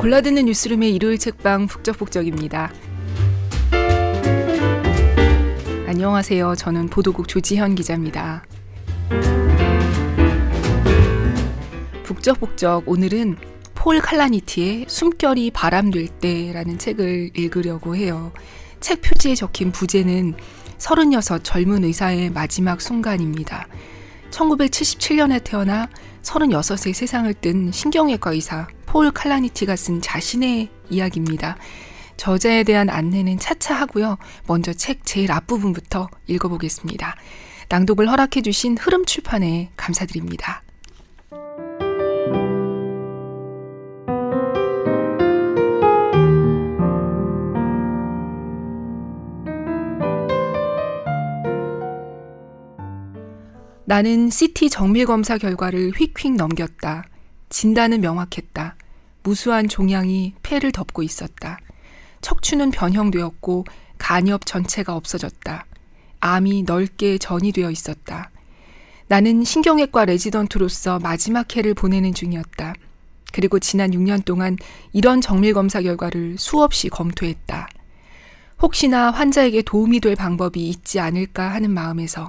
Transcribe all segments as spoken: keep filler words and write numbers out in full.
골라듣는 뉴스룸의 일요일 책방 북적북적입니다. 안녕하세요. 저는 보도국 조지현 기자입니다. 북적북적 오늘은 폴 칼라니티의 숨결이 바람될 때라는 책을 읽으려고 해요. 책 표지에 적힌 부제는 서른여섯 젊은 의사의 마지막 순간입니다. 천구백칠십칠 년에 태어나 서른여섯의 세상을 뜬 신경외과 의사 폴 칼라니티가 쓴 자신의 이야기입니다. 저자에 대한 안내는 차차 하고요. 먼저 책 제일 앞부분부터 읽어보겠습니다. 낭독을 허락해 주신 흐름출판에 감사드립니다. 나는 씨티 정밀검사 결과를 휙휙 넘겼다. 진단은 명확했다. 무수한 종양이 폐를 덮고 있었다. 척추는 변형되었고 간엽 전체가 없어졌다. 암이 넓게 전이되어 있었다. 나는 신경외과 레지던트로서 마지막 해를 보내는 중이었다. 그리고 지난 육 년 동안 이런 정밀검사 결과를 수없이 검토했다. 혹시나 환자에게 도움이 될 방법이 있지 않을까 하는 마음에서.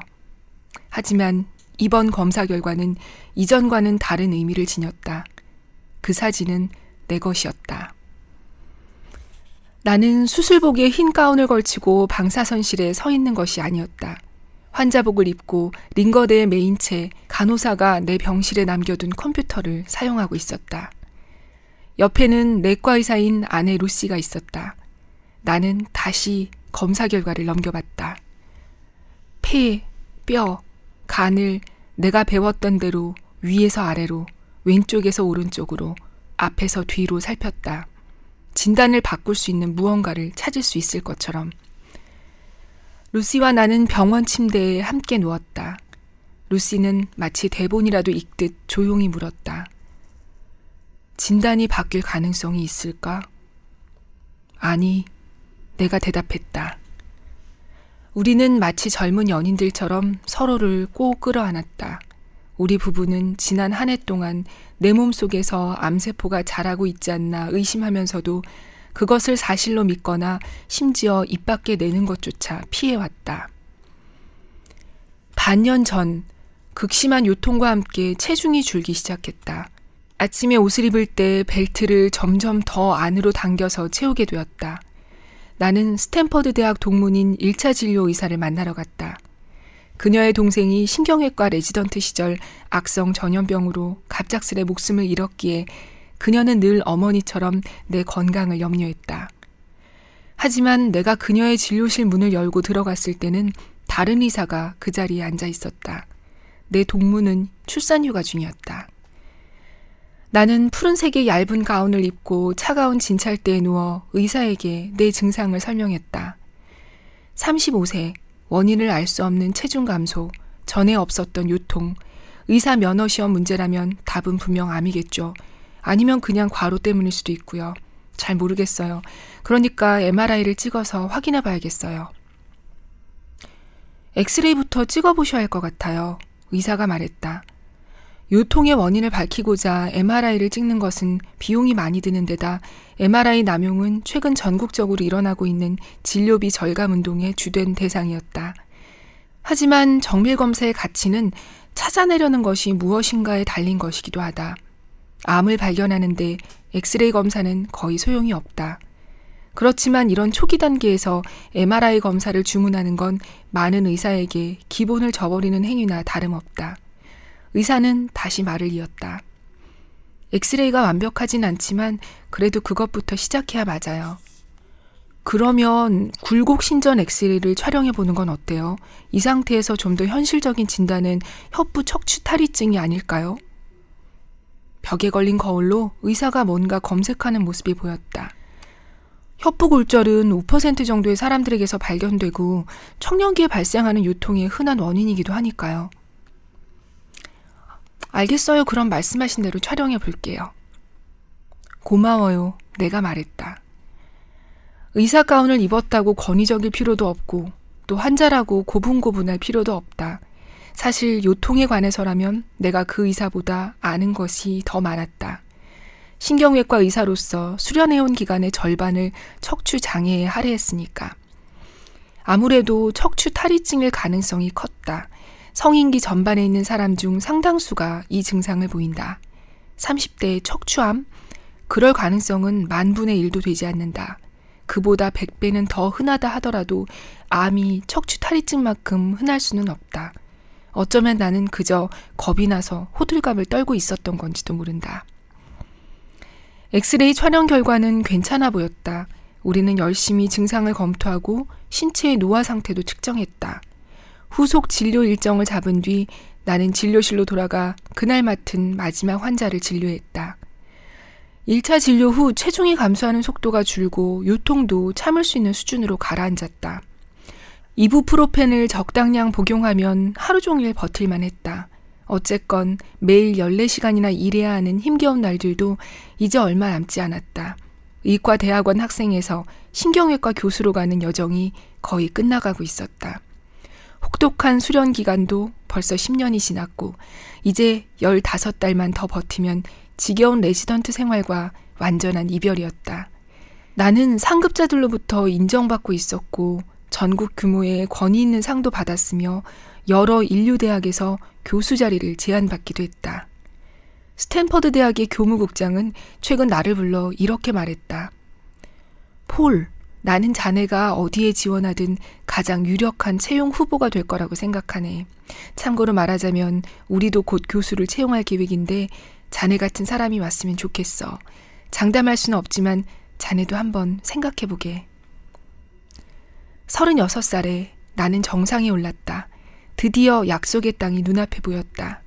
하지만 이번 검사 결과는 이전과는 다른 의미를 지녔다. 그 사진은 내 것이었다. 나는 수술복에 흰 가운을 걸치고 방사선실에 서 있는 것이 아니었다. 환자복을 입고 링거대에 매인 채 간호사가 내 병실에 남겨둔 컴퓨터를 사용하고 있었다. 옆에는 내과 의사인 아내 루시가 있었다. 나는 다시 검사 결과를 넘겨봤다. 폐, 뼈, 간을 내가 배웠던 대로 위에서 아래로, 왼쪽에서 오른쪽으로, 앞에서 뒤로 살폈다. 진단을 바꿀 수 있는 무언가를 찾을 수 있을 것처럼. 루시와 나는 병원 침대에 함께 누웠다. 루시는 마치 대본이라도 읽듯 조용히 물었다. 진단이 바뀔 가능성이 있을까? 아니, 내가 대답했다. 우리는 마치 젊은 연인들처럼 서로를 꼭 끌어안았다. 우리 부부는 지난 한 해 동안 내 몸속에서 암세포가 자라고 있지 않나 의심하면서도 그것을 사실로 믿거나 심지어 입 밖에 내는 것조차 피해왔다. 반년 전, 극심한 요통과 함께 체중이 줄기 시작했다. 아침에 옷을 입을 때 벨트를 점점 더 안으로 당겨서 채우게 되었다. 나는 스탠퍼드 대학 동문인 일 차 진료 의사를 만나러 갔다. 그녀의 동생이 신경외과 레지던트 시절 악성 전염병으로 갑작스레 목숨을 잃었기에 그녀는 늘 어머니처럼 내 건강을 염려했다. 하지만 내가 그녀의 진료실 문을 열고 들어갔을 때는 다른 의사가 그 자리에 앉아 있었다. 내 동문은 출산 휴가 중이었다. 나는 푸른색의 얇은 가운을 입고 차가운 진찰대에 누워 의사에게 내 증상을 설명했다. 서른다섯 세, 원인을 알 수 없는 체중 감소, 전에 없었던 요통, 의사 면허 시험 문제라면 답은 분명 암이겠죠. 아니면 그냥 과로 때문일 수도 있고요. 잘 모르겠어요. 그러니까 엠알아이를 찍어서 확인해 봐야겠어요. 엑스레이부터 찍어보셔야 할 것 같아요. 의사가 말했다. 요통의 원인을 밝히고자 엠알아이를 찍는 것은 비용이 많이 드는 데다 엠알아이 남용은 최근 전국적으로 일어나고 있는 진료비 절감 운동의 주된 대상이었다. 하지만 정밀검사의 가치는 찾아내려는 것이 무엇인가에 달린 것이기도 하다. 암을 발견하는데 엑스레이 검사는 거의 소용이 없다. 그렇지만 이런 초기 단계에서 엠알아이 검사를 주문하는 건 많은 의사에게 기본을 저버리는 행위나 다름없다. 의사는 다시 말을 이었다. 엑스레이가 완벽하진 않지만 그래도 그것부터 시작해야 맞아요. 그러면 굴곡신전 엑스레이를 촬영해보는 건 어때요? 이 상태에서 좀 더 현실적인 진단은 협부 척추 탈의증이 아닐까요? 벽에 걸린 거울로 의사가 뭔가 검색하는 모습이 보였다. 협부 골절은 오 퍼센트 정도의 사람들에게서 발견되고 청년기에 발생하는 요통의 흔한 원인이기도 하니까요. 알겠어요. 그럼 말씀하신 대로 촬영해 볼게요. 고마워요. 내가 말했다. 의사 가운을 입었다고 건의적일 필요도 없고 또 환자라고 고분고분할 필요도 없다. 사실 요통에 관해서라면 내가 그 의사보다 아는 것이 더 많았다. 신경외과 의사로서 수련해온 기간의 절반을 척추장애에 할애했으니까. 아무래도 척추 탈의증일 가능성이 컸다. 성인기 전반에 있는 사람 중 상당수가 이 증상을 보인다. 삼십 대의 척추암? 그럴 가능성은 만분의 일도 되지 않는다. 그보다 백 배는 더 흔하다 하더라도 암이 척추 탈의증만큼 흔할 수는 없다. 어쩌면 나는 그저 겁이 나서 호들갑을 떨고 있었던 건지도 모른다. 엑스레이 촬영 결과는 괜찮아 보였다. 우리는 열심히 증상을 검토하고 신체의 노화 상태도 측정했다. 후속 진료 일정을 잡은 뒤 나는 진료실로 돌아가 그날 맡은 마지막 환자를 진료했다. 일 차 진료 후 체중이 감소하는 속도가 줄고 요통도 참을 수 있는 수준으로 가라앉았다. 이부프로펜을 적당량 복용하면 하루 종일 버틸만 했다. 어쨌건 매일 열네 시간이나 일해야 하는 힘겨운 날들도 이제 얼마 남지 않았다. 의과 대학원 학생에서 신경외과 교수로 가는 여정이 거의 끝나가고 있었다. 혹독한 수련 기간도 벌써 십 년이 지났고 이제 열다섯 달만 더 버티면 지겨운 레지던트 생활과 완전한 이별이었다. 나는 상급자들로부터 인정받고 있었고 전국 규모의 권위 있는 상도 받았으며 여러 인류 대학에서 교수 자리를 제안받기도 했다. 스탠퍼드 대학의 교무국장은 최근 나를 불러 이렇게 말했다. 폴, 나는 자네가 어디에 지원하든 가장 유력한 채용 후보가 될 거라고 생각하네. 참고로 말하자면 우리도 곧 교수를 채용할 계획인데 자네 같은 사람이 왔으면 좋겠어. 장담할 수는 없지만 자네도 한번 생각해보게. 서른여섯 살에 나는 정상에 올랐다. 드디어 약속의 땅이 눈앞에 보였다.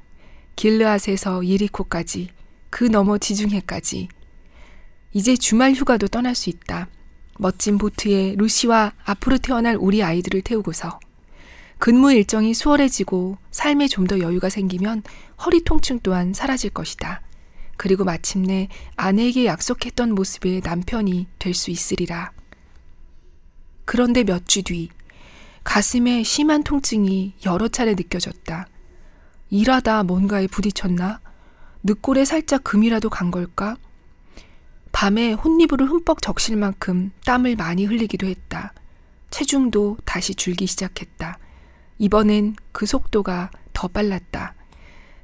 길르앗에서 예리코까지, 그 너머 지중해까지. 이제 주말 휴가도 떠날 수 있다. 멋진 보트에 루시와 앞으로 태어날 우리 아이들을 태우고서. 근무 일정이 수월해지고 삶에 좀 더 여유가 생기면 허리 통증 또한 사라질 것이다. 그리고 마침내 아내에게 약속했던 모습의 남편이 될 수 있으리라. 그런데 몇 주 뒤 가슴에 심한 통증이 여러 차례 느껴졌다. 일하다 뭔가에 부딪혔나? 늑골에 살짝 금이라도 간 걸까? 밤에 혼니불을 흠뻑 적실 만큼 땀을 많이 흘리기도 했다. 체중도 다시 줄기 시작했다. 이번엔 그 속도가 더 빨랐다.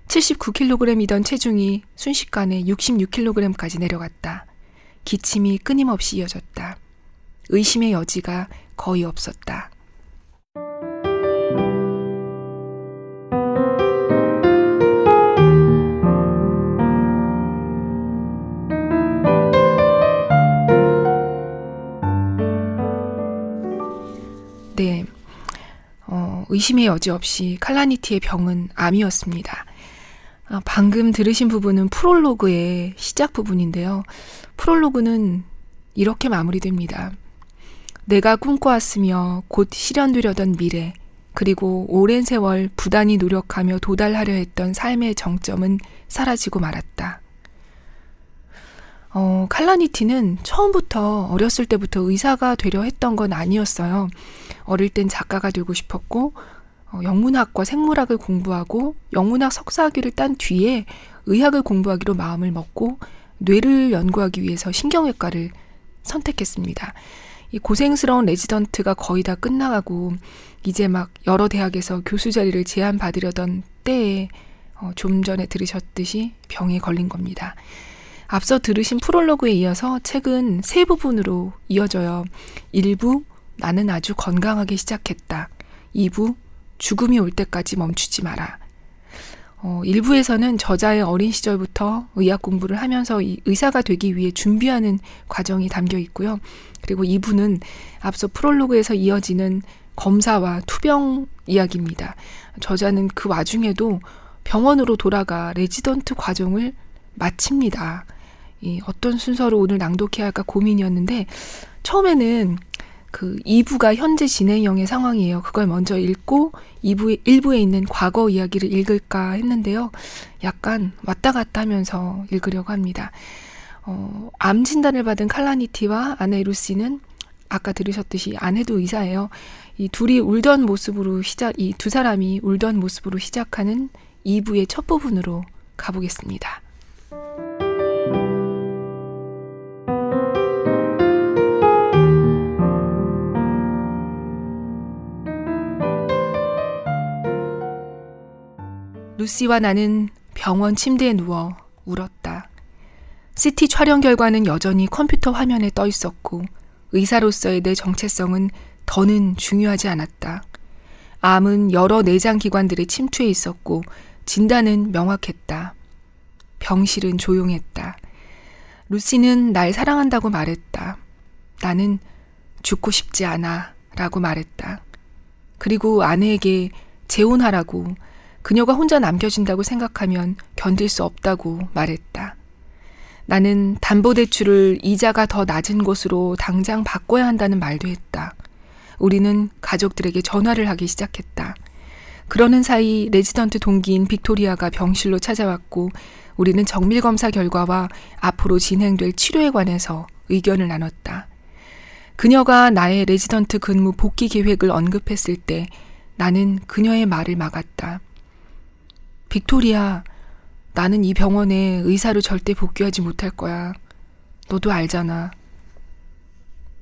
칠십구 킬로그램이던 체중이 순식간에 육십육 킬로그램까지 내려갔다. 기침이 끊임없이 이어졌다. 의심의 여지가 거의 없었다. 네, 어, 의심의 여지 없이 칼라니티의 병은 암이었습니다. 아, 방금 들으신 부분은 프롤로그의 시작 부분인데요. 프롤로그는 이렇게 마무리됩니다. 내가 꿈꿔왔으며 곧 실현되려던 미래, 그리고 오랜 세월 부단히 노력하며 도달하려 했던 삶의 정점은 사라지고 말았다. 어, 칼라니티는 처음부터 어렸을 때부터 의사가 되려 했던 건 아니었어요. 어릴 땐 작가가 되고 싶었고 어, 영문학과 생물학을 공부하고 영문학 석사학위를 딴 뒤에 의학을 공부하기로 마음을 먹고 뇌를 연구하기 위해서 신경외과를 선택했습니다. 이 고생스러운 레지던트가 거의 다 끝나가고 이제 막 여러 대학에서 교수 자리를 제안받으려던 때에 어, 좀 전에 들으셨듯이 병에 걸린 겁니다. 앞서 들으신 프롤로그에 이어서 책은 세 부분으로 이어져요. 일 부, 나는 아주 건강하게 시작했다. 이 부, 죽음이 올 때까지 멈추지 마라. 어, 일 부에서는 저자의 어린 시절부터 의학 공부를 하면서 이 의사가 되기 위해 준비하는 과정이 담겨 있고요. 그리고 이 부는 앞서 프롤로그에서 이어지는 검사와 투병 이야기입니다. 저자는 그 와중에도 병원으로 돌아가 레지던트 과정을 마칩니다. 이 어떤 순서로 오늘 낭독해야 할까 고민이었는데 처음에는 그 이 부가 현재 진행형의 상황이에요. 그걸 먼저 읽고 이 부에, 일 부에 있는 과거 이야기를 읽을까 했는데요. 약간 왔다 갔다 하면서 읽으려고 합니다. 어, 암 진단을 받은 칼라니티와 아내 루시는 아까 들으셨듯이 아내도 의사예요. 이 둘이 울던 모습으로 시작, 이 두 사람이 울던 모습으로 시작하는 이 부의 첫 부분으로 가보겠습니다. 루시와 나는 병원 침대에 누워 울었다. 씨티 촬영 결과는 여전히 컴퓨터 화면에 떠 있었고 의사로서의 내 정체성은 더는 중요하지 않았다. 암은 여러 내장 기관들이 침투해 있었고 진단은 명확했다. 병실은 조용했다. 루시는 날 사랑한다고 말했다. 나는 죽고 싶지 않아 라고 말했다. 그리고 아내에게 재혼하라고, 그녀가 혼자 남겨진다고 생각하면 견딜 수 없다고 말했다. 나는 담보대출을 이자가 더 낮은 곳으로 당장 바꿔야 한다는 말도 했다. 우리는 가족들에게 전화를 하기 시작했다. 그러는 사이 레지던트 동기인 빅토리아가 병실로 찾아왔고 우리는 정밀검사 결과와 앞으로 진행될 치료에 관해서 의견을 나눴다. 그녀가 나의 레지던트 근무 복귀 계획을 언급했을 때 나는 그녀의 말을 막았다. 빅토리아, 나는 이 병원에 의사로 절대 복귀하지 못할 거야. 너도 알잖아.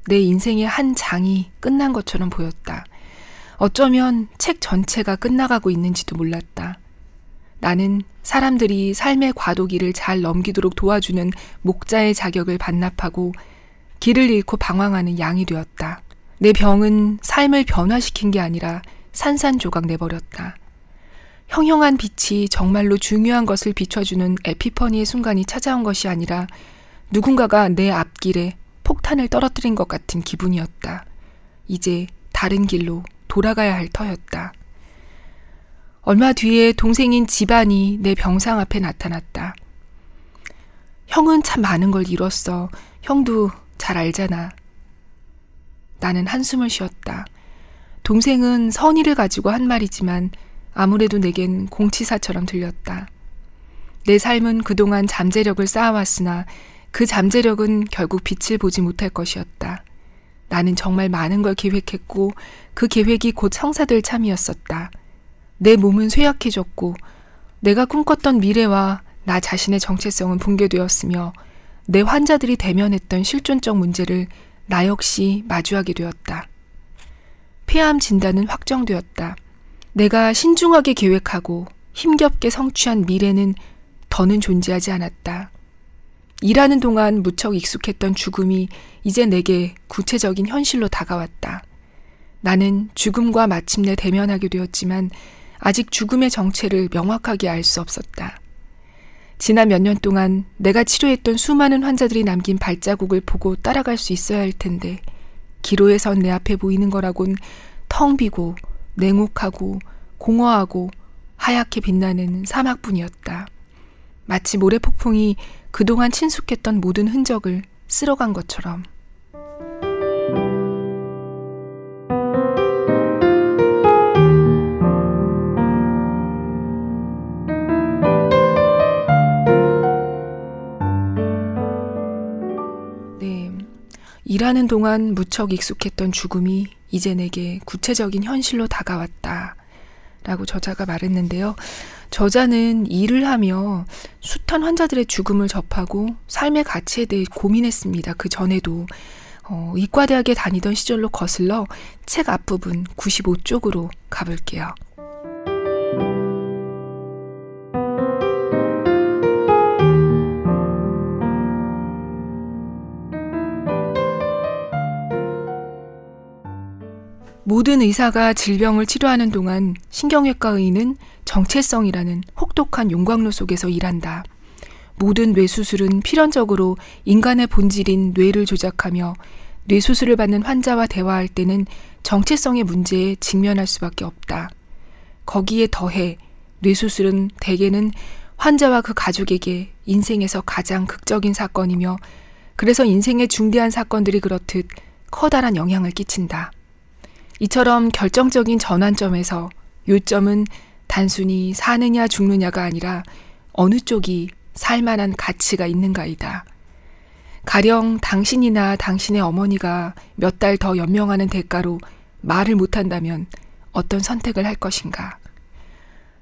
내 인생의 한 장이 끝난 것처럼 보였다. 어쩌면 책 전체가 끝나가고 있는지도 몰랐다. 나는 사람들이 삶의 과도기를 잘 넘기도록 도와주는 목자의 자격을 반납하고 길을 잃고 방황하는 양이 되었다. 내 병은 삶을 변화시킨 게 아니라 산산조각 내버렸다. 형형한 빛이 정말로 중요한 것을 비춰주는 에피퍼니의 순간이 찾아온 것이 아니라 누군가가 내 앞길에 폭탄을 떨어뜨린 것 같은 기분이었다. 이제 다른 길로 돌아가야 할 터였다. 얼마 뒤에 동생인 지반이 내 병상 앞에 나타났다. 형은 참 많은 걸 잃었어. 형도 잘 알잖아. 나는 한숨을 쉬었다. 동생은 선의를 가지고 한 말이지만 아무래도 내겐 공치사처럼 들렸다. 내 삶은 그동안 잠재력을 쌓아왔으나 그 잠재력은 결국 빛을 보지 못할 것이었다. 나는 정말 많은 걸 계획했고 그 계획이 곧 성사될 참이었었다. 내 몸은 쇠약해졌고 내가 꿈꿨던 미래와 나 자신의 정체성은 붕괴되었으며 내 환자들이 대면했던 실존적 문제를 나 역시 마주하게 되었다. 폐암 진단은 확정되었다. 내가 신중하게 계획하고 힘겹게 성취한 미래는 더는 존재하지 않았다. 일하는 동안 무척 익숙했던 죽음이 이제 내게 구체적인 현실로 다가왔다. 나는 죽음과 마침내 대면하게 되었지만 아직 죽음의 정체를 명확하게 알 수 없었다. 지난 몇 년 동안 내가 치료했던 수많은 환자들이 남긴 발자국을 보고 따라갈 수 있어야 할 텐데 기로에 선 내 앞에 보이는 거라곤 텅 비고 냉혹하고 공허하고 하얗게 빛나는 사막뿐이었다. 마치 모래폭풍이 그동안 친숙했던 모든 흔적을 쓸어간 것처럼. 네, 일하는 동안 무척 익숙했던 죽음이 이제 내게 구체적인 현실로 다가왔다 라고 저자가 말했는데요. 저자는 일을 하며 숱한 환자들의 죽음을 접하고 삶의 가치에 대해 고민했습니다. 그 전에도 어, 의과대학에 다니던 시절로 거슬러 책 앞부분 구십오 쪽으로 가볼게요. 모든 의사가 질병을 치료하는 동안 신경외과 의는 정체성이라는 혹독한 용광로 속에서 일한다. 모든 뇌수술은 필연적으로 인간의 본질인 뇌를 조작하며 뇌수술을 받는 환자와 대화할 때는 정체성의 문제에 직면할 수밖에 없다. 거기에 더해 뇌수술은 대개는 환자와 그 가족에게 인생에서 가장 극적인 사건이며 그래서 인생의 중대한 사건들이 그렇듯 커다란 영향을 끼친다. 이처럼 결정적인 전환점에서 요점은 단순히 사느냐 죽느냐가 아니라 어느 쪽이 살만한 가치가 있는가이다. 가령 당신이나 당신의 어머니가 몇 달 더 연명하는 대가로 말을 못한다면 어떤 선택을 할 것인가.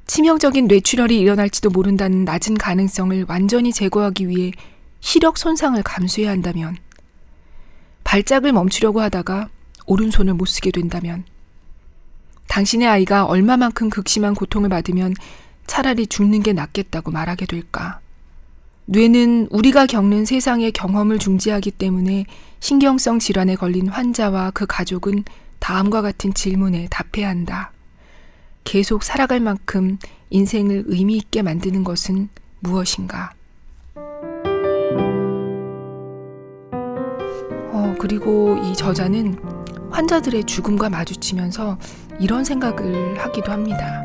치명적인 뇌출혈이 일어날지도 모른다는 낮은 가능성을 완전히 제거하기 위해 시력 손상을 감수해야 한다면, 발작을 멈추려고 하다가 오른손을 못 쓰게 된다면, 당신의 아이가 얼마만큼 극심한 고통을 받으면 차라리 죽는 게 낫겠다고 말하게 될까? 뇌는 우리가 겪는 세상의 경험을 중지하기 때문에 신경성 질환에 걸린 환자와 그 가족은 다음과 같은 질문에 답해야 한다. 계속 살아갈 만큼 인생을 의미 있게 만드는 것은 무엇인가? 어, 그리고 이 저자는 환자들의 죽음과 마주치면서 이런 생각을 하기도 합니다.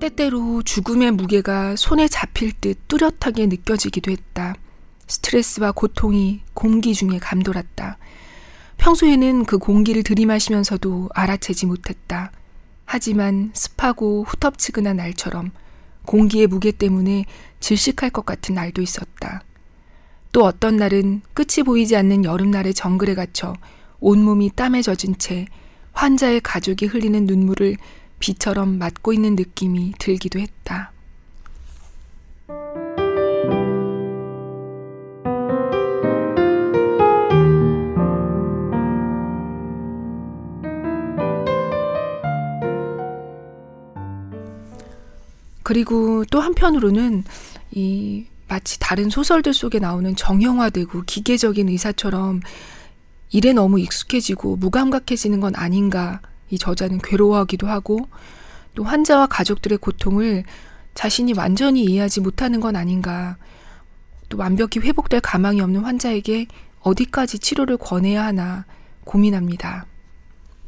때때로 죽음의 무게가 손에 잡힐 듯 뚜렷하게 느껴지기도 했다. 스트레스와 고통이 공기 중에 감돌았다. 평소에는 그 공기를 들이마시면서도 알아채지 못했다. 하지만 습하고 후텁지근한 날처럼 공기의 무게 때문에 질식할 것 같은 날도 있었다. 또 어떤 날은 끝이 보이지 않는 여름날의 정글에 갇혀 온몸이 땀에 젖은 채 환자의 가족이 흘리는 눈물을 비처럼 맞고 있는 느낌이 들기도 했다. 그리고 또 한편으로는 이 마치 다른 소설들 속에 나오는 정형화되고 기계적인 의사처럼 일에 너무 익숙해지고 무감각해지는 건 아닌가, 이 저자는 괴로워하기도 하고, 또 환자와 가족들의 고통을 자신이 완전히 이해하지 못하는 건 아닌가, 또 완벽히 회복될 가망이 없는 환자에게 어디까지 치료를 권해야 하나 고민합니다.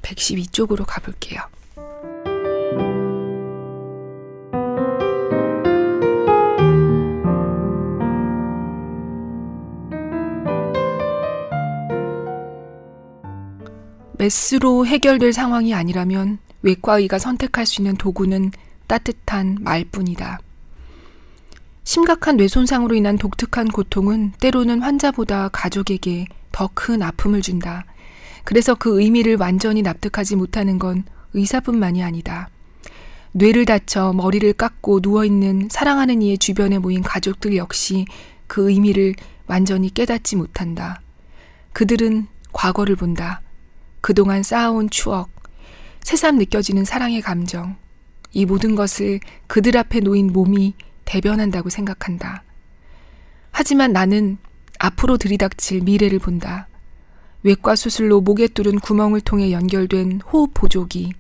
백십이 쪽으로 가볼게요. 메스로 해결될 상황이 아니라면 외과의가 선택할 수 있는 도구는 따뜻한 말뿐이다. 심각한 뇌손상으로 인한 독특한 고통은 때로는 환자보다 가족에게 더 큰 아픔을 준다. 그래서 그 의미를 완전히 납득하지 못하는 건 의사뿐만이 아니다. 뇌를 다쳐 머리를 깎고 누워있는 사랑하는 이의 주변에 모인 가족들 역시 그 의미를 완전히 깨닫지 못한다. 그들은 과거를 본다. 그동안 쌓아온 추억, 새삼 느껴지는 사랑의 감정, 이 모든 것을 그들 앞에 놓인 몸이 대변한다고 생각한다. 하지만 나는 앞으로 들이닥칠 미래를 본다. 외과 수술로 목에 뚫은 구멍을 통해 연결된 호흡 보조기,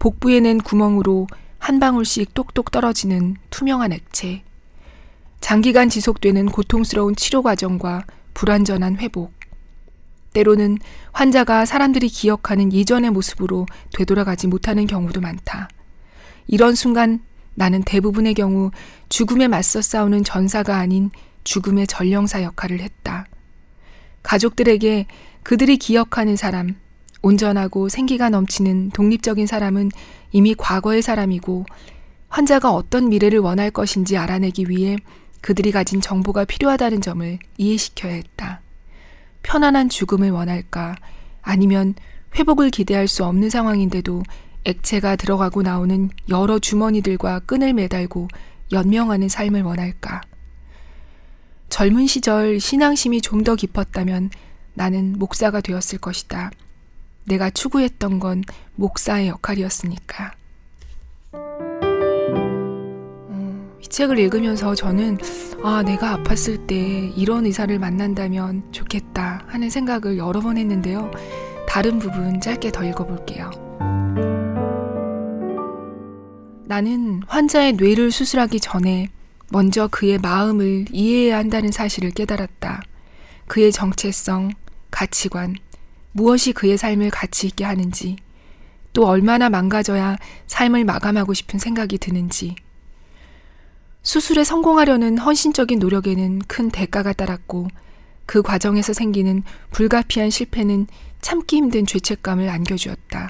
복부에 낸 구멍으로 한 방울씩 똑똑 떨어지는 투명한 액체, 장기간 지속되는 고통스러운 치료 과정과 불완전한 회복, 때로는 환자가 사람들이 기억하는 예전의 모습으로 되돌아가지 못하는 경우도 많다. 이런 순간 나는 대부분의 경우 죽음에 맞서 싸우는 전사가 아닌 죽음의 전령사 역할을 했다. 가족들에게 그들이 기억하는 사람, 온전하고 생기가 넘치는 독립적인 사람은 이미 과거의 사람이고, 환자가 어떤 미래를 원할 것인지 알아내기 위해 그들이 가진 정보가 필요하다는 점을 이해시켜야 했다. 편안한 죽음을 원할까? 아니면 회복을 기대할 수 없는 상황인데도 액체가 들어가고 나오는 여러 주머니들과 끈을 매달고 연명하는 삶을 원할까? 젊은 시절 신앙심이 좀 더 깊었다면 나는 목사가 되었을 것이다. 내가 추구했던 건 목사의 역할이었으니까. 이 책을 읽으면서 저는 아, 내가 아팠을 때 이런 의사를 만난다면 좋겠다 하는 생각을 여러 번 했는데요. 다른 부분 짧게 더 읽어볼게요. 나는 환자의 뇌를 수술하기 전에 먼저 그의 마음을 이해해야 한다는 사실을 깨달았다. 그의 정체성, 가치관, 무엇이 그의 삶을 가치 있게 하는지, 또 얼마나 망가져야 삶을 마감하고 싶은 생각이 드는지, 수술에 성공하려는 헌신적인 노력에는 큰 대가가 따랐고, 그 과정에서 생기는 불가피한 실패는 참기 힘든 죄책감을 안겨주었다.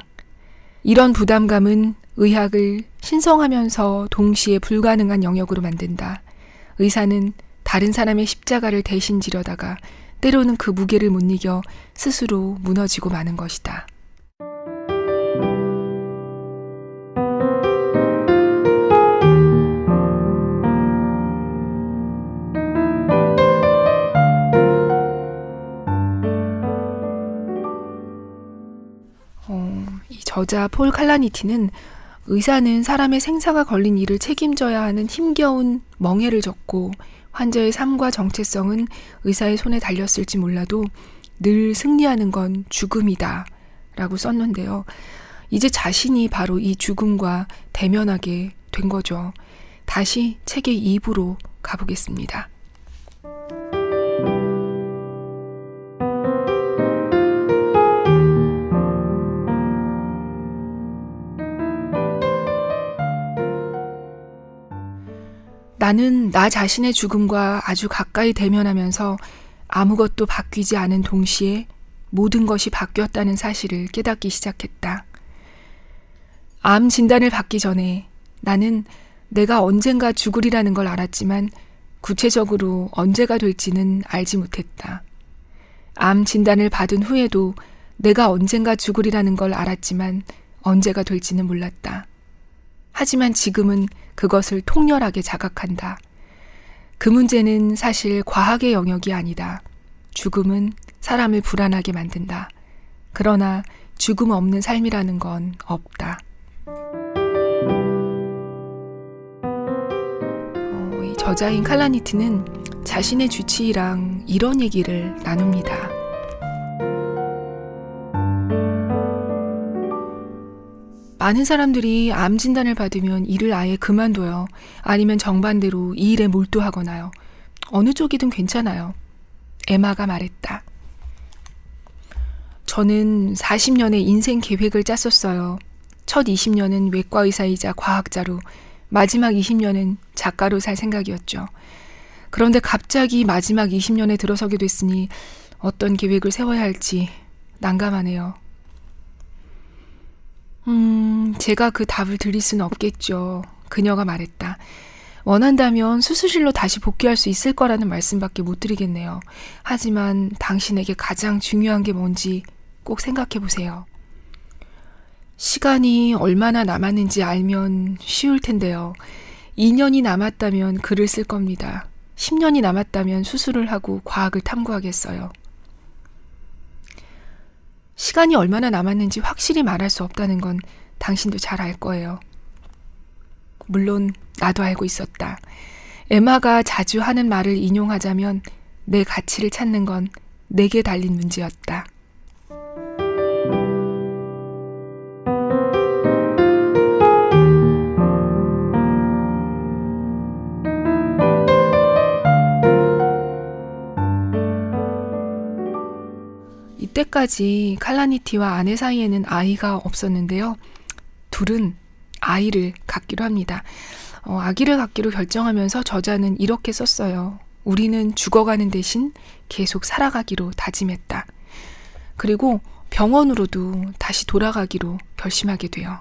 이런 부담감은 의학을 신성하면서 동시에 불가능한 영역으로 만든다. 의사는 다른 사람의 십자가를 대신 지려다가 때로는 그 무게를 못 이겨 스스로 무너지고 마는 것이다. 어, 이 저자 폴 칼라니티는 의사는 사람의 생사가 걸린 일을 책임져야 하는 힘겨운 멍해를 졌고 환자의 삶과 정체성은 의사의 손에 달렸을지 몰라도 늘 승리하는 건 죽음이다 라고 썼는데요. 이제 자신이 바로 이 죽음과 대면하게 된 거죠. 다시 책의 이 부로 가보겠습니다. 나는 나 자신의 죽음과 아주 가까이 대면하면서 아무것도 바뀌지 않은 동시에 모든 것이 바뀌었다는 사실을 깨닫기 시작했다. 암 진단을 받기 전에 나는 내가 언젠가 죽으리라는 걸 알았지만 구체적으로 언제가 될지는 알지 못했다. 암 진단을 받은 후에도 내가 언젠가 죽으리라는 걸 알았지만 언제가 될지는 몰랐다. 하지만 지금은 그것을 통렬하게 자각한다. 그 문제는 사실 과학의 영역이 아니다. 죽음은 사람을 불안하게 만든다. 그러나 죽음 없는 삶이라는 건 없다. 어, 이 저자인 칼라니티는 자신의 주치의랑 이런 얘기를 나눕니다. 많은 사람들이 암 진단을 받으면 일을 아예 그만둬요. 아니면 정반대로 이 일에 몰두하거나요. 어느 쪽이든 괜찮아요. 에마가 말했다. 저는 사십 년의 인생 계획을 짰었어요. 첫 이십 년은 외과의사이자 과학자로, 마지막 이십 년은 작가로 살 생각이었죠. 그런데 갑자기 마지막 이십 년에 들어서게 됐으니 어떤 계획을 세워야 할지 난감하네요. 음, 제가 그 답을 드릴 수는 없겠죠. 그녀가 말했다. 원한다면 수술실로 다시 복귀할 수 있을 거라는 말씀밖에 못 드리겠네요. 하지만 당신에게 가장 중요한 게 뭔지 꼭 생각해 보세요. 시간이 얼마나 남았는지 알면 쉬울 텐데요. 이 년이 남았다면 글을 쓸 겁니다. 십 년이 남았다면 수술을 하고 과학을 탐구하겠어요. 시간이 얼마나 남았는지 확실히 말할 수 없다는 건 당신도 잘 알 거예요. 물론 나도 알고 있었다. 에마가 자주 하는 말을 인용하자면 내 가치를 찾는 건 내게 달린 문제였다. 이때까지 칼라니티와 아내 사이에는 아이가 없었는데요. 둘은 아이를 갖기로 합니다. 어, 아기를 갖기로 결정하면서 저자는 이렇게 썼어요. 우리는 죽어가는 대신 계속 살아가기로 다짐했다. 그리고 병원으로도 다시 돌아가기로 결심하게 돼요.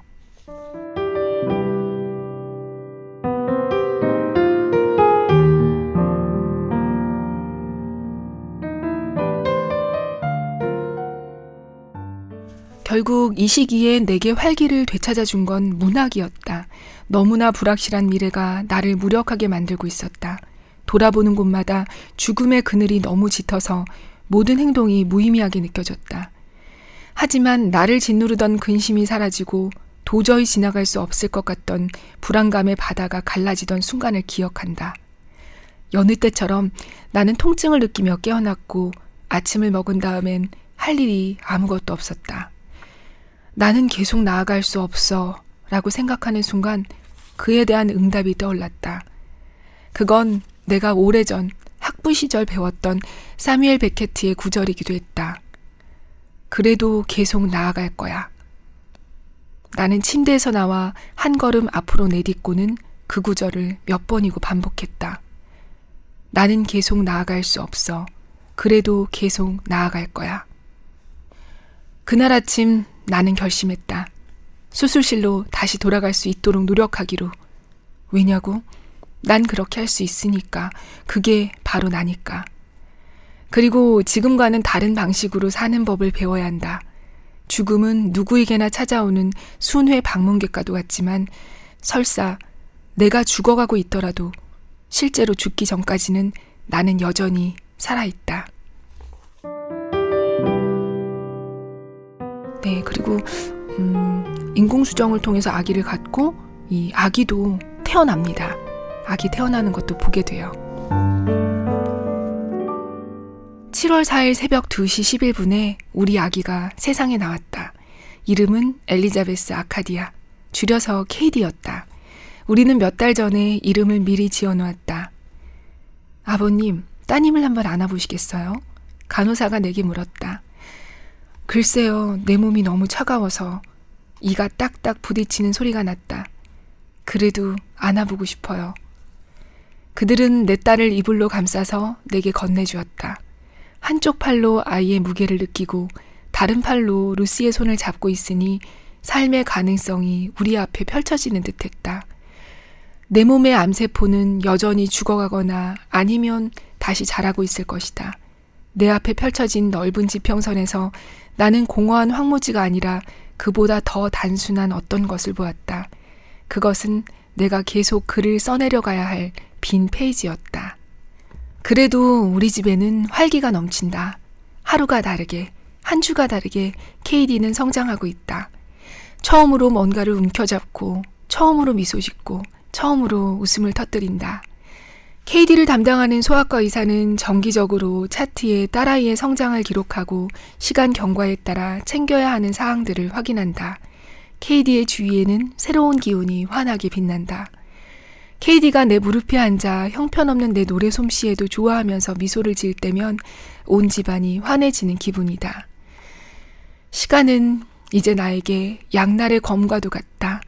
결국 이 시기에 내게 활기를 되찾아준 건 문학이었다. 너무나 불확실한 미래가 나를 무력하게 만들고 있었다. 돌아보는 곳마다 죽음의 그늘이 너무 짙어서 모든 행동이 무의미하게 느껴졌다. 하지만 나를 짓누르던 근심이 사라지고 도저히 지나갈 수 없을 것 같던 불안감의 바다가 갈라지던 순간을 기억한다. 여느 때처럼 나는 통증을 느끼며 깨어났고 아침을 먹은 다음엔 할 일이 아무것도 없었다. 나는 계속 나아갈 수 없어 라고 생각하는 순간 그에 대한 응답이 떠올랐다. 그건 내가 오래전 학부 시절 배웠던 사뮤엘 베케트의 구절이기도 했다. 그래도 계속 나아갈 거야. 나는 침대에서 나와 한 걸음 앞으로 내딛고는 그 구절을 몇 번이고 반복했다. 나는 계속 나아갈 수 없어. 그래도 계속 나아갈 거야. 그날 아침 나는 결심했다. 수술실로 다시 돌아갈 수 있도록 노력하기로. 왜냐고? 난 그렇게 할 수 있으니까. 그게 바로 나니까. 그리고 지금과는 다른 방식으로 사는 법을 배워야 한다. 죽음은 누구에게나 찾아오는 순회 방문객과도 같지만 설사 내가 죽어가고 있더라도 실제로 죽기 전까지는 나는 여전히 살아있다. 네, 그리고 음, 인공수정을 통해서 아기를 갖고 이 아기도 태어납니다. 아기 태어나는 것도 보게 돼요. 칠월 사일 새벽 두 시 십일 분에 우리 아기가 세상에 나왔다. 이름은 엘리자베스 아카디아, 줄여서 케이디였다. 우리는 몇 달 전에 이름을 미리 지어놓았다. 아버님, 따님을 한번 안아보시겠어요? 간호사가 내게 물었다. 글쎄요, 내 몸이 너무 차가워서 이가 딱딱 부딪히는 소리가 났다. 그래도 안아보고 싶어요. 그들은 내 딸을 이불로 감싸서 내게 건네주었다. 한쪽 팔로 아이의 무게를 느끼고 다른 팔로 루시의 손을 잡고 있으니 삶의 가능성이 우리 앞에 펼쳐지는 듯했다. 내 몸의 암세포는 여전히 죽어가거나 아니면 다시 자라고 있을 것이다. 내 앞에 펼쳐진 넓은 지평선에서 나는 공허한 황무지가 아니라 그보다 더 단순한 어떤 것을 보았다. 그것은 내가 계속 글을 써내려가야 할 빈 페이지였다. 그래도 우리 집에는 활기가 넘친다. 하루가 다르게, 한 주가 다르게 케이디는 성장하고 있다. 처음으로 뭔가를 움켜잡고, 처음으로 미소 짓고, 처음으로 웃음을 터뜨린다. 케이디를 담당하는 소아과 의사는 정기적으로 차트에 딸아이의 성장을 기록하고 시간 경과에 따라 챙겨야 하는 사항들을 확인한다. 케이디의 주위에는 새로운 기운이 환하게 빛난다. 케이디가 내 무릎에 앉아 형편없는 내 노래 솜씨에도 좋아하면서 미소를 지을 때면 온 집안이 환해지는 기분이다. 시간은 이제 나에게 양날의 검과도 같다.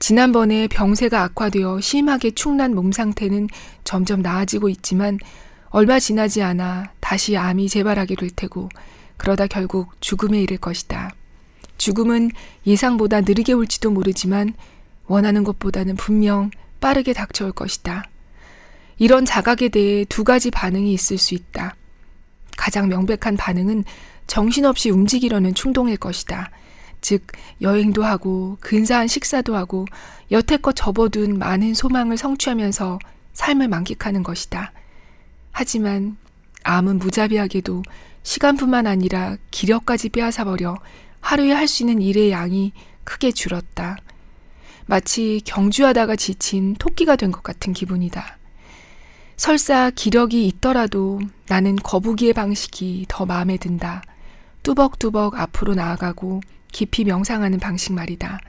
지난번에 병세가 악화되어 심하게 축난 몸 상태는 점점 나아지고 있지만 얼마 지나지 않아 다시 암이 재발하게 될 테고 그러다 결국 죽음에 이를 것이다. 죽음은 예상보다 느리게 올지도 모르지만 원하는 것보다는 분명 빠르게 닥쳐올 것이다. 이런 자각에 대해 두 가지 반응이 있을 수 있다. 가장 명백한 반응은 정신없이 움직이려는 충동일 것이다. 즉, 여행도 하고 근사한 식사도 하고 여태껏 접어둔 많은 소망을 성취하면서 삶을 만끽하는 것이다. 하지만 암은 무자비하게도 시간뿐만 아니라 기력까지 빼앗아버려 하루에 할 수 있는 일의 양이 크게 줄었다. 마치 경주하다가 지친 토끼가 된 것 같은 기분이다. 설사 기력이 있더라도 나는 거북이의 방식이 더 마음에 든다. 뚜벅뚜벅 앞으로 나아가고 깊이 명상하는 방식 말이다.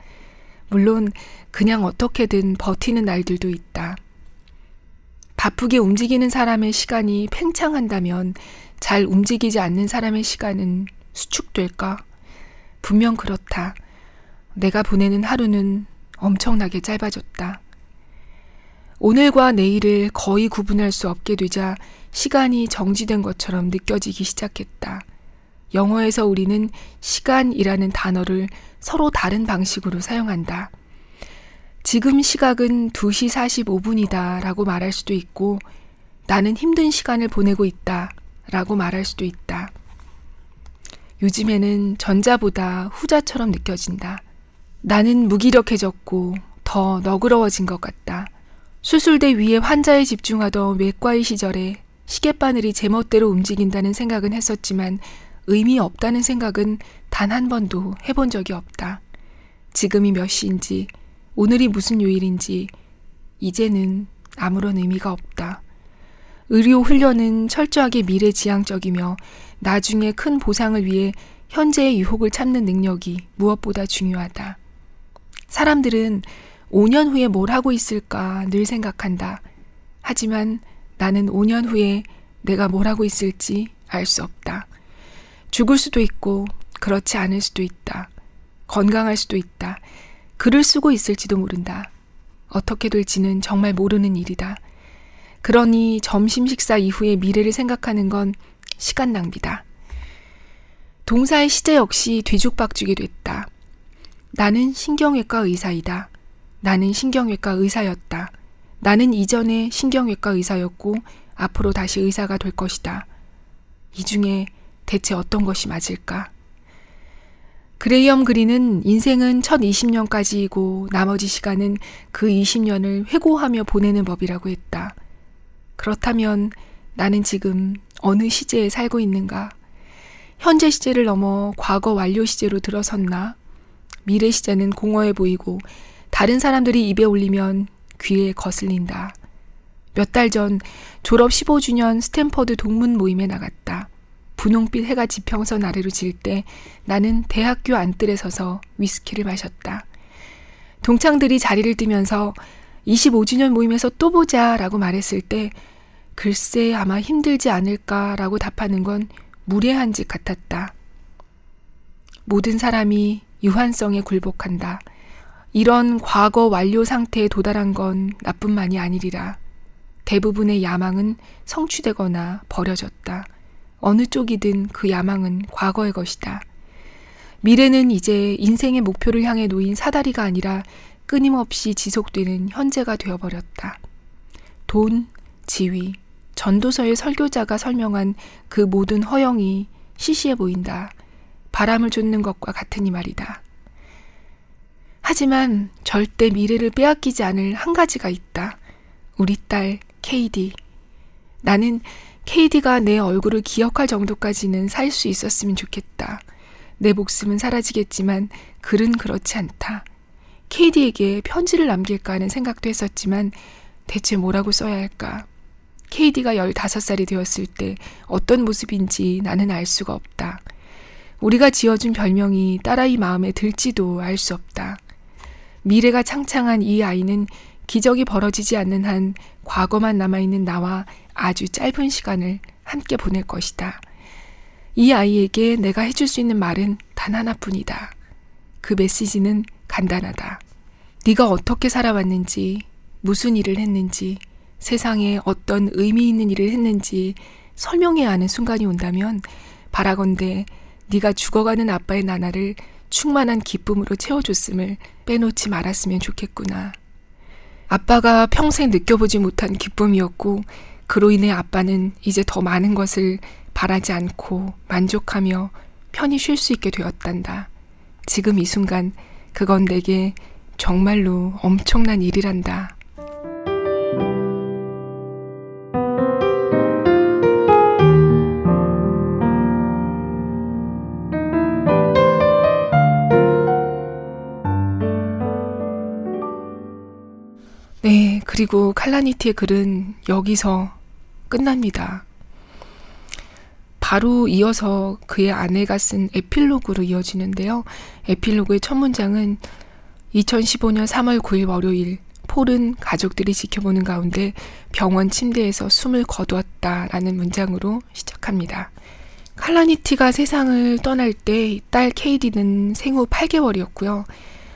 물론 그냥 어떻게든 버티는 날들도 있다. 바쁘게 움직이는 사람의 시간이 팽창한다면 잘 움직이지 않는 사람의 시간은 수축될까? 분명 그렇다. 내가 보내는 하루는 엄청나게 짧아졌다. 오늘과 내일을 거의 구분할 수 없게 되자 시간이 정지된 것처럼 느껴지기 시작했다. 영어에서 우리는 시간이라는 단어를 서로 다른 방식으로 사용한다. 지금 시각은 두 시 사십오 분이다 라고 말할 수도 있고 나는 힘든 시간을 보내고 있다 라고 말할 수도 있다. 요즘에는 전자보다 후자처럼 느껴진다. 나는 무기력해졌고 더 너그러워진 것 같다. 수술대 위에 환자에 집중하던 외과의 시절에 시계바늘이 제멋대로 움직인다는 생각은 했었지만 의미 없다는 생각은 단 한 번도 해본 적이 없다. 지금이 몇 시인지, 오늘이 무슨 요일인지 이제는 아무런 의미가 없다. 의료 훈련은 철저하게 미래지향적이며 나중에 큰 보상을 위해 현재의 유혹을 참는 능력이 무엇보다 중요하다. 사람들은 오 년 후에 뭘 하고 있을까 늘 생각한다. 하지만 나는 오 년 후에 내가 뭘 하고 있을지 알 수 없다. 죽을 수도 있고 그렇지 않을 수도 있다. 건강할 수도 있다. 글을 쓰고 있을지도 모른다. 어떻게 될지는 정말 모르는 일이다. 그러니 점심 식사 이후에 미래를 생각하는 건 시간 낭비다. 동사의 시제 역시 뒤죽박죽이 됐다. 나는 신경외과 의사이다. 나는 신경외과 의사였다. 나는 이전에 신경외과 의사였고 앞으로 다시 의사가 될 것이다. 이 중에 대체 어떤 것이 맞을까? 그레이엄 그린은 인생은 첫 이십 년까지이고 나머지 시간은 그 이십 년을 회고하며 보내는 법이라고 했다. 그렇다면 나는 지금 어느 시제에 살고 있는가? 현재 시제를 넘어 과거 완료 시제로 들어섰나, 미래 시제는 공허해 보이고 다른 사람들이 입에 올리면 귀에 거슬린다. 몇 달 전 졸업 십오 주년 스탠퍼드 동문 모임에 나갔다. 분홍빛 해가 지평선 아래로 질 때 나는 대학교 안뜰에 서서 위스키를 마셨다. 동창들이 자리를 뜨면서 이십오 주년 모임에서 또 보자 라고 말했을 때 글쎄 아마 힘들지 않을까 라고 답하는 건 무례한 짓 같았다. 모든 사람이 유한성에 굴복한다. 이런 과거 완료 상태에 도달한 건 나뿐만이 아니리라. 대부분의 야망은 성취되거나 버려졌다. 어느 쪽이든 그 야망은 과거의 것이다. 미래는 이제 인생의 목표를 향해 놓인 사다리가 아니라 끊임없이 지속되는 현재가 되어버렸다. 돈, 지위, 전도서의 설교자가 설명한 그 모든 허영이 시시해 보인다. 바람을 쫓는 것과 같으니 말이다. 하지만 절대 미래를 빼앗기지 않을 한 가지가 있다. 우리 딸 케이디. 나는 케이디가 내 얼굴을 기억할 정도까지는 살 수 있었으면 좋겠다. 내 목숨은 사라지겠지만 글은 그렇지 않다. 케이디에게 편지를 남길까 하는 생각도 했었지만 대체 뭐라고 써야 할까? 케이디가 열다섯 살이 되었을 때 어떤 모습인지 나는 알 수가 없다. 우리가 지어준 별명이 딸아이 마음에 들지도 알 수 없다. 미래가 창창한 이 아이는 기적이 벌어지지 않는 한 과거만 남아있는 나와 아주 짧은 시간을 함께 보낼 것이다. 이 아이에게 내가 해줄 수 있는 말은 단 하나뿐이다. 그 메시지는 간단하다. 네가 어떻게 살아왔는지, 무슨 일을 했는지, 세상에 어떤 의미 있는 일을 했는지 설명해야 하는 순간이 온다면 바라건대 네가 죽어가는 아빠의 나날을 충만한 기쁨으로 채워줬음을 빼놓지 말았으면 좋겠구나. 아빠가 평생 느껴보지 못한 기쁨이었고 그로 인해 아빠는 이제 더 많은 것을 바라지 않고 만족하며 편히 쉴 수 있게 되었단다. 지금 이 순간 그건 내게 정말로 엄청난 일이란다. 네, 그리고 칼라니티의 글은 여기서 끝납니다. 바로 이어서 그의 아내가 쓴 에필로그로 이어지는데요. 에필로그의 첫 문장은 이천십오년 삼월 구일 월요일 폴은 가족들이 지켜보는 가운데 병원 침대에서 숨을 거두었다라는 문장으로 시작합니다. 칼라니티가 세상을 떠날 때 딸 케이디는 생후 팔 개월이었고요.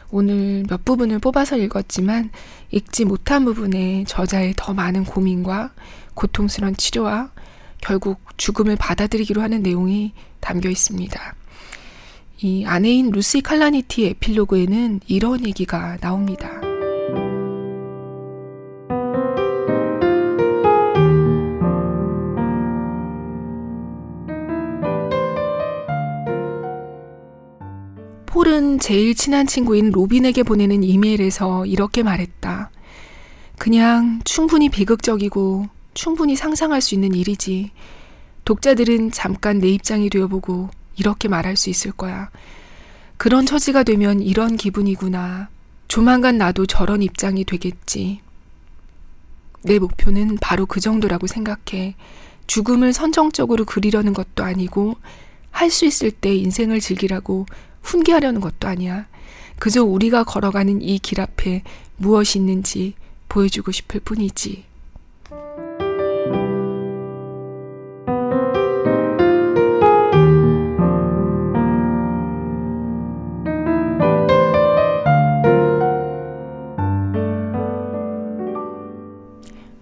오늘 몇 부분을 뽑아서 읽었지만 읽지 못한 부분에 저자의 더 많은 고민과 고통스러운 치료와 결국 죽음을 받아들이기로 하는 내용이 담겨 있습니다. 이 아내인 루시 칼라니티 에필로그에는 이런 얘기가 나옵니다. 폴은 제일 친한 친구인 로빈에게 보내는 이메일에서 이렇게 말했다. 그냥 충분히 비극적이고 충분히 상상할 수 있는 일이지. 독자들은 잠깐 내 입장이 되어보고 이렇게 말할 수 있을 거야. 그런 처지가 되면 이런 기분이구나. 조만간 나도 저런 입장이 되겠지. 내 목표는 바로 그 정도라고 생각해. 죽음을 선정적으로 그리려는 것도 아니고 할 수 있을 때 인생을 즐기라고 훈계하려는 것도 아니야. 그저 우리가 걸어가는 이 길 앞에 무엇이 있는지 보여주고 싶을 뿐이지.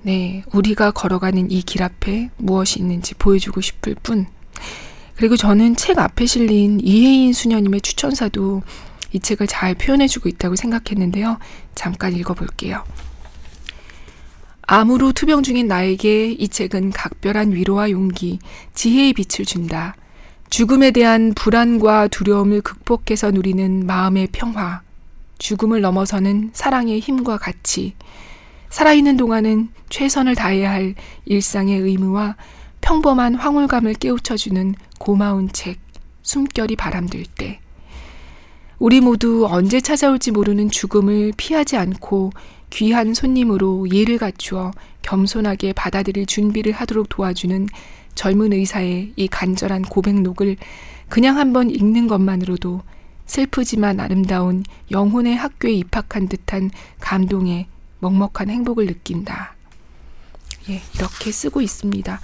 네, 우리가 걸어가는 이 길 앞에 무엇이 있는지 보여주고 싶을 뿐. 그리고 저는 책 앞에 실린 이혜인 수녀님의 추천사도 이 책을 잘 표현해주고 있다고 생각했는데요. 잠깐 읽어볼게요. 암으로 투병 중인 나에게 이 책은 각별한 위로와 용기, 지혜의 빛을 준다. 죽음에 대한 불안과 두려움을 극복해서 누리는 마음의 평화, 죽음을 넘어서는 사랑의 힘과 가치, 살아있는 동안은 최선을 다해야 할 일상의 의무와 평범한 황홀감을 깨우쳐주는 고마운 책, 숨결이 바람들 때 우리 모두 언제 찾아올지 모르는 죽음을 피하지 않고 귀한 손님으로 예를 갖추어 겸손하게 받아들일 준비를 하도록 도와주는 젊은 의사의 이 간절한 고백록을 그냥 한번 읽는 것만으로도 슬프지만 아름다운 영혼의 학교에 입학한 듯한 감동에 먹먹한 행복을 느낀다. 예, 이렇게 쓰고 있습니다.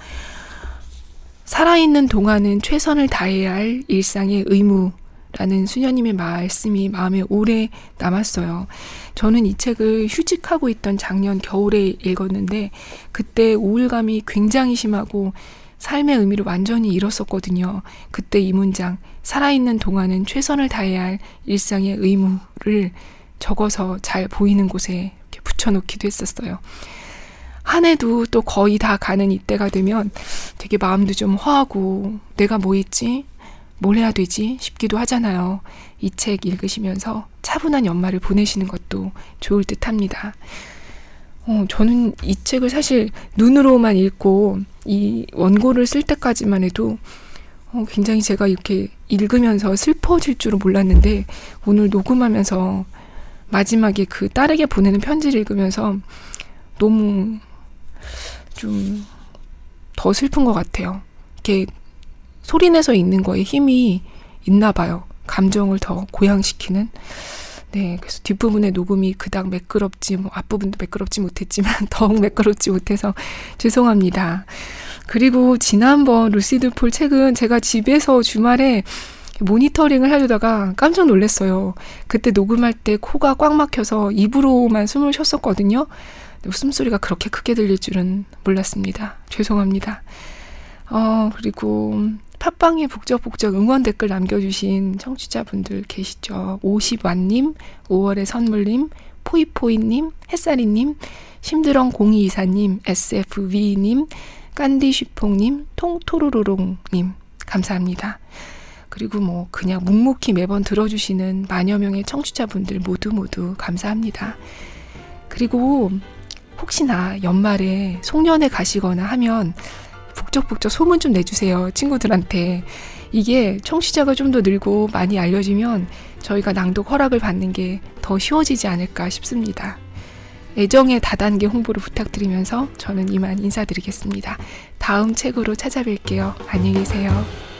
살아있는 동안은 최선을 다해야 할 일상의 의무라는 수녀님의 말씀이 마음에 오래 남았어요. 저는 이 책을 휴직하고 있던 작년 겨울에 읽었는데 그때 우울감이 굉장히 심하고 삶의 의미를 완전히 잃었었거든요. 그때 이 문장, 살아있는 동안은 최선을 다해야 할 일상의 의무를 적어서 잘 보이는 곳에 이렇게 붙여놓기도 했었어요. 한 해도 또 거의 다 가는 이때가 되면 되게 마음도 좀 허하고 내가 뭐 했지? 뭘 해야 되지? 싶기도 하잖아요. 이 책 읽으시면서 차분한 연말을 보내시는 것도 좋을 듯 합니다. 어, 저는 이 책을 사실 눈으로만 읽고 이 원고를 쓸 때까지만 해도 어, 굉장히 제가 이렇게 읽으면서 슬퍼질 줄은 몰랐는데 오늘 녹음하면서 마지막에 그 딸에게 보내는 편지를 읽으면서 너무 좀 더 슬픈 것 같아요. 이렇게 소리내서 읽는 거에 힘이 있나 봐요. 감정을 더 고양시키는. 네, 그래서 뒷부분의 녹음이 그닥 매끄럽지, 뭐 앞부분도 매끄럽지 못했지만 더욱 매끄럽지 못해서 죄송합니다. 그리고 지난번 루시드폴 책은 제가 집에서 주말에 모니터링을 하려다가 깜짝 놀랐어요. 그때 녹음할 때 코가 꽉 막혀서 입으로만 숨을 쉬었었거든요. 숨소리가 그렇게 크게 들릴 줄은 몰랐습니다. 죄송합니다. 어, 그리고 팟빵에 북적북적 응원 댓글 남겨주신 청취자분들 계시죠. 오십완님, 오월의 선물님, 포이포이님, 햇살이님, 심드렁공이이사님, 에스에프브이님, 깐디쉬퐁님, 통토로로롱님 감사합니다. 그리고 뭐 그냥 묵묵히 매번 들어주시는 만여명의 청취자분들 모두 모두 감사합니다. 그리고 혹시나 연말에 송년회 가시거나 하면 북적북적 소문 좀 내주세요. 친구들한테. 이게 청취자가 좀 더 늘고 많이 알려지면 저희가 낭독 허락을 받는 게 더 쉬워지지 않을까 싶습니다. 애정의 다단계 홍보를 부탁드리면서 저는 이만 인사드리겠습니다. 다음 책으로 찾아뵐게요. 안녕히 계세요.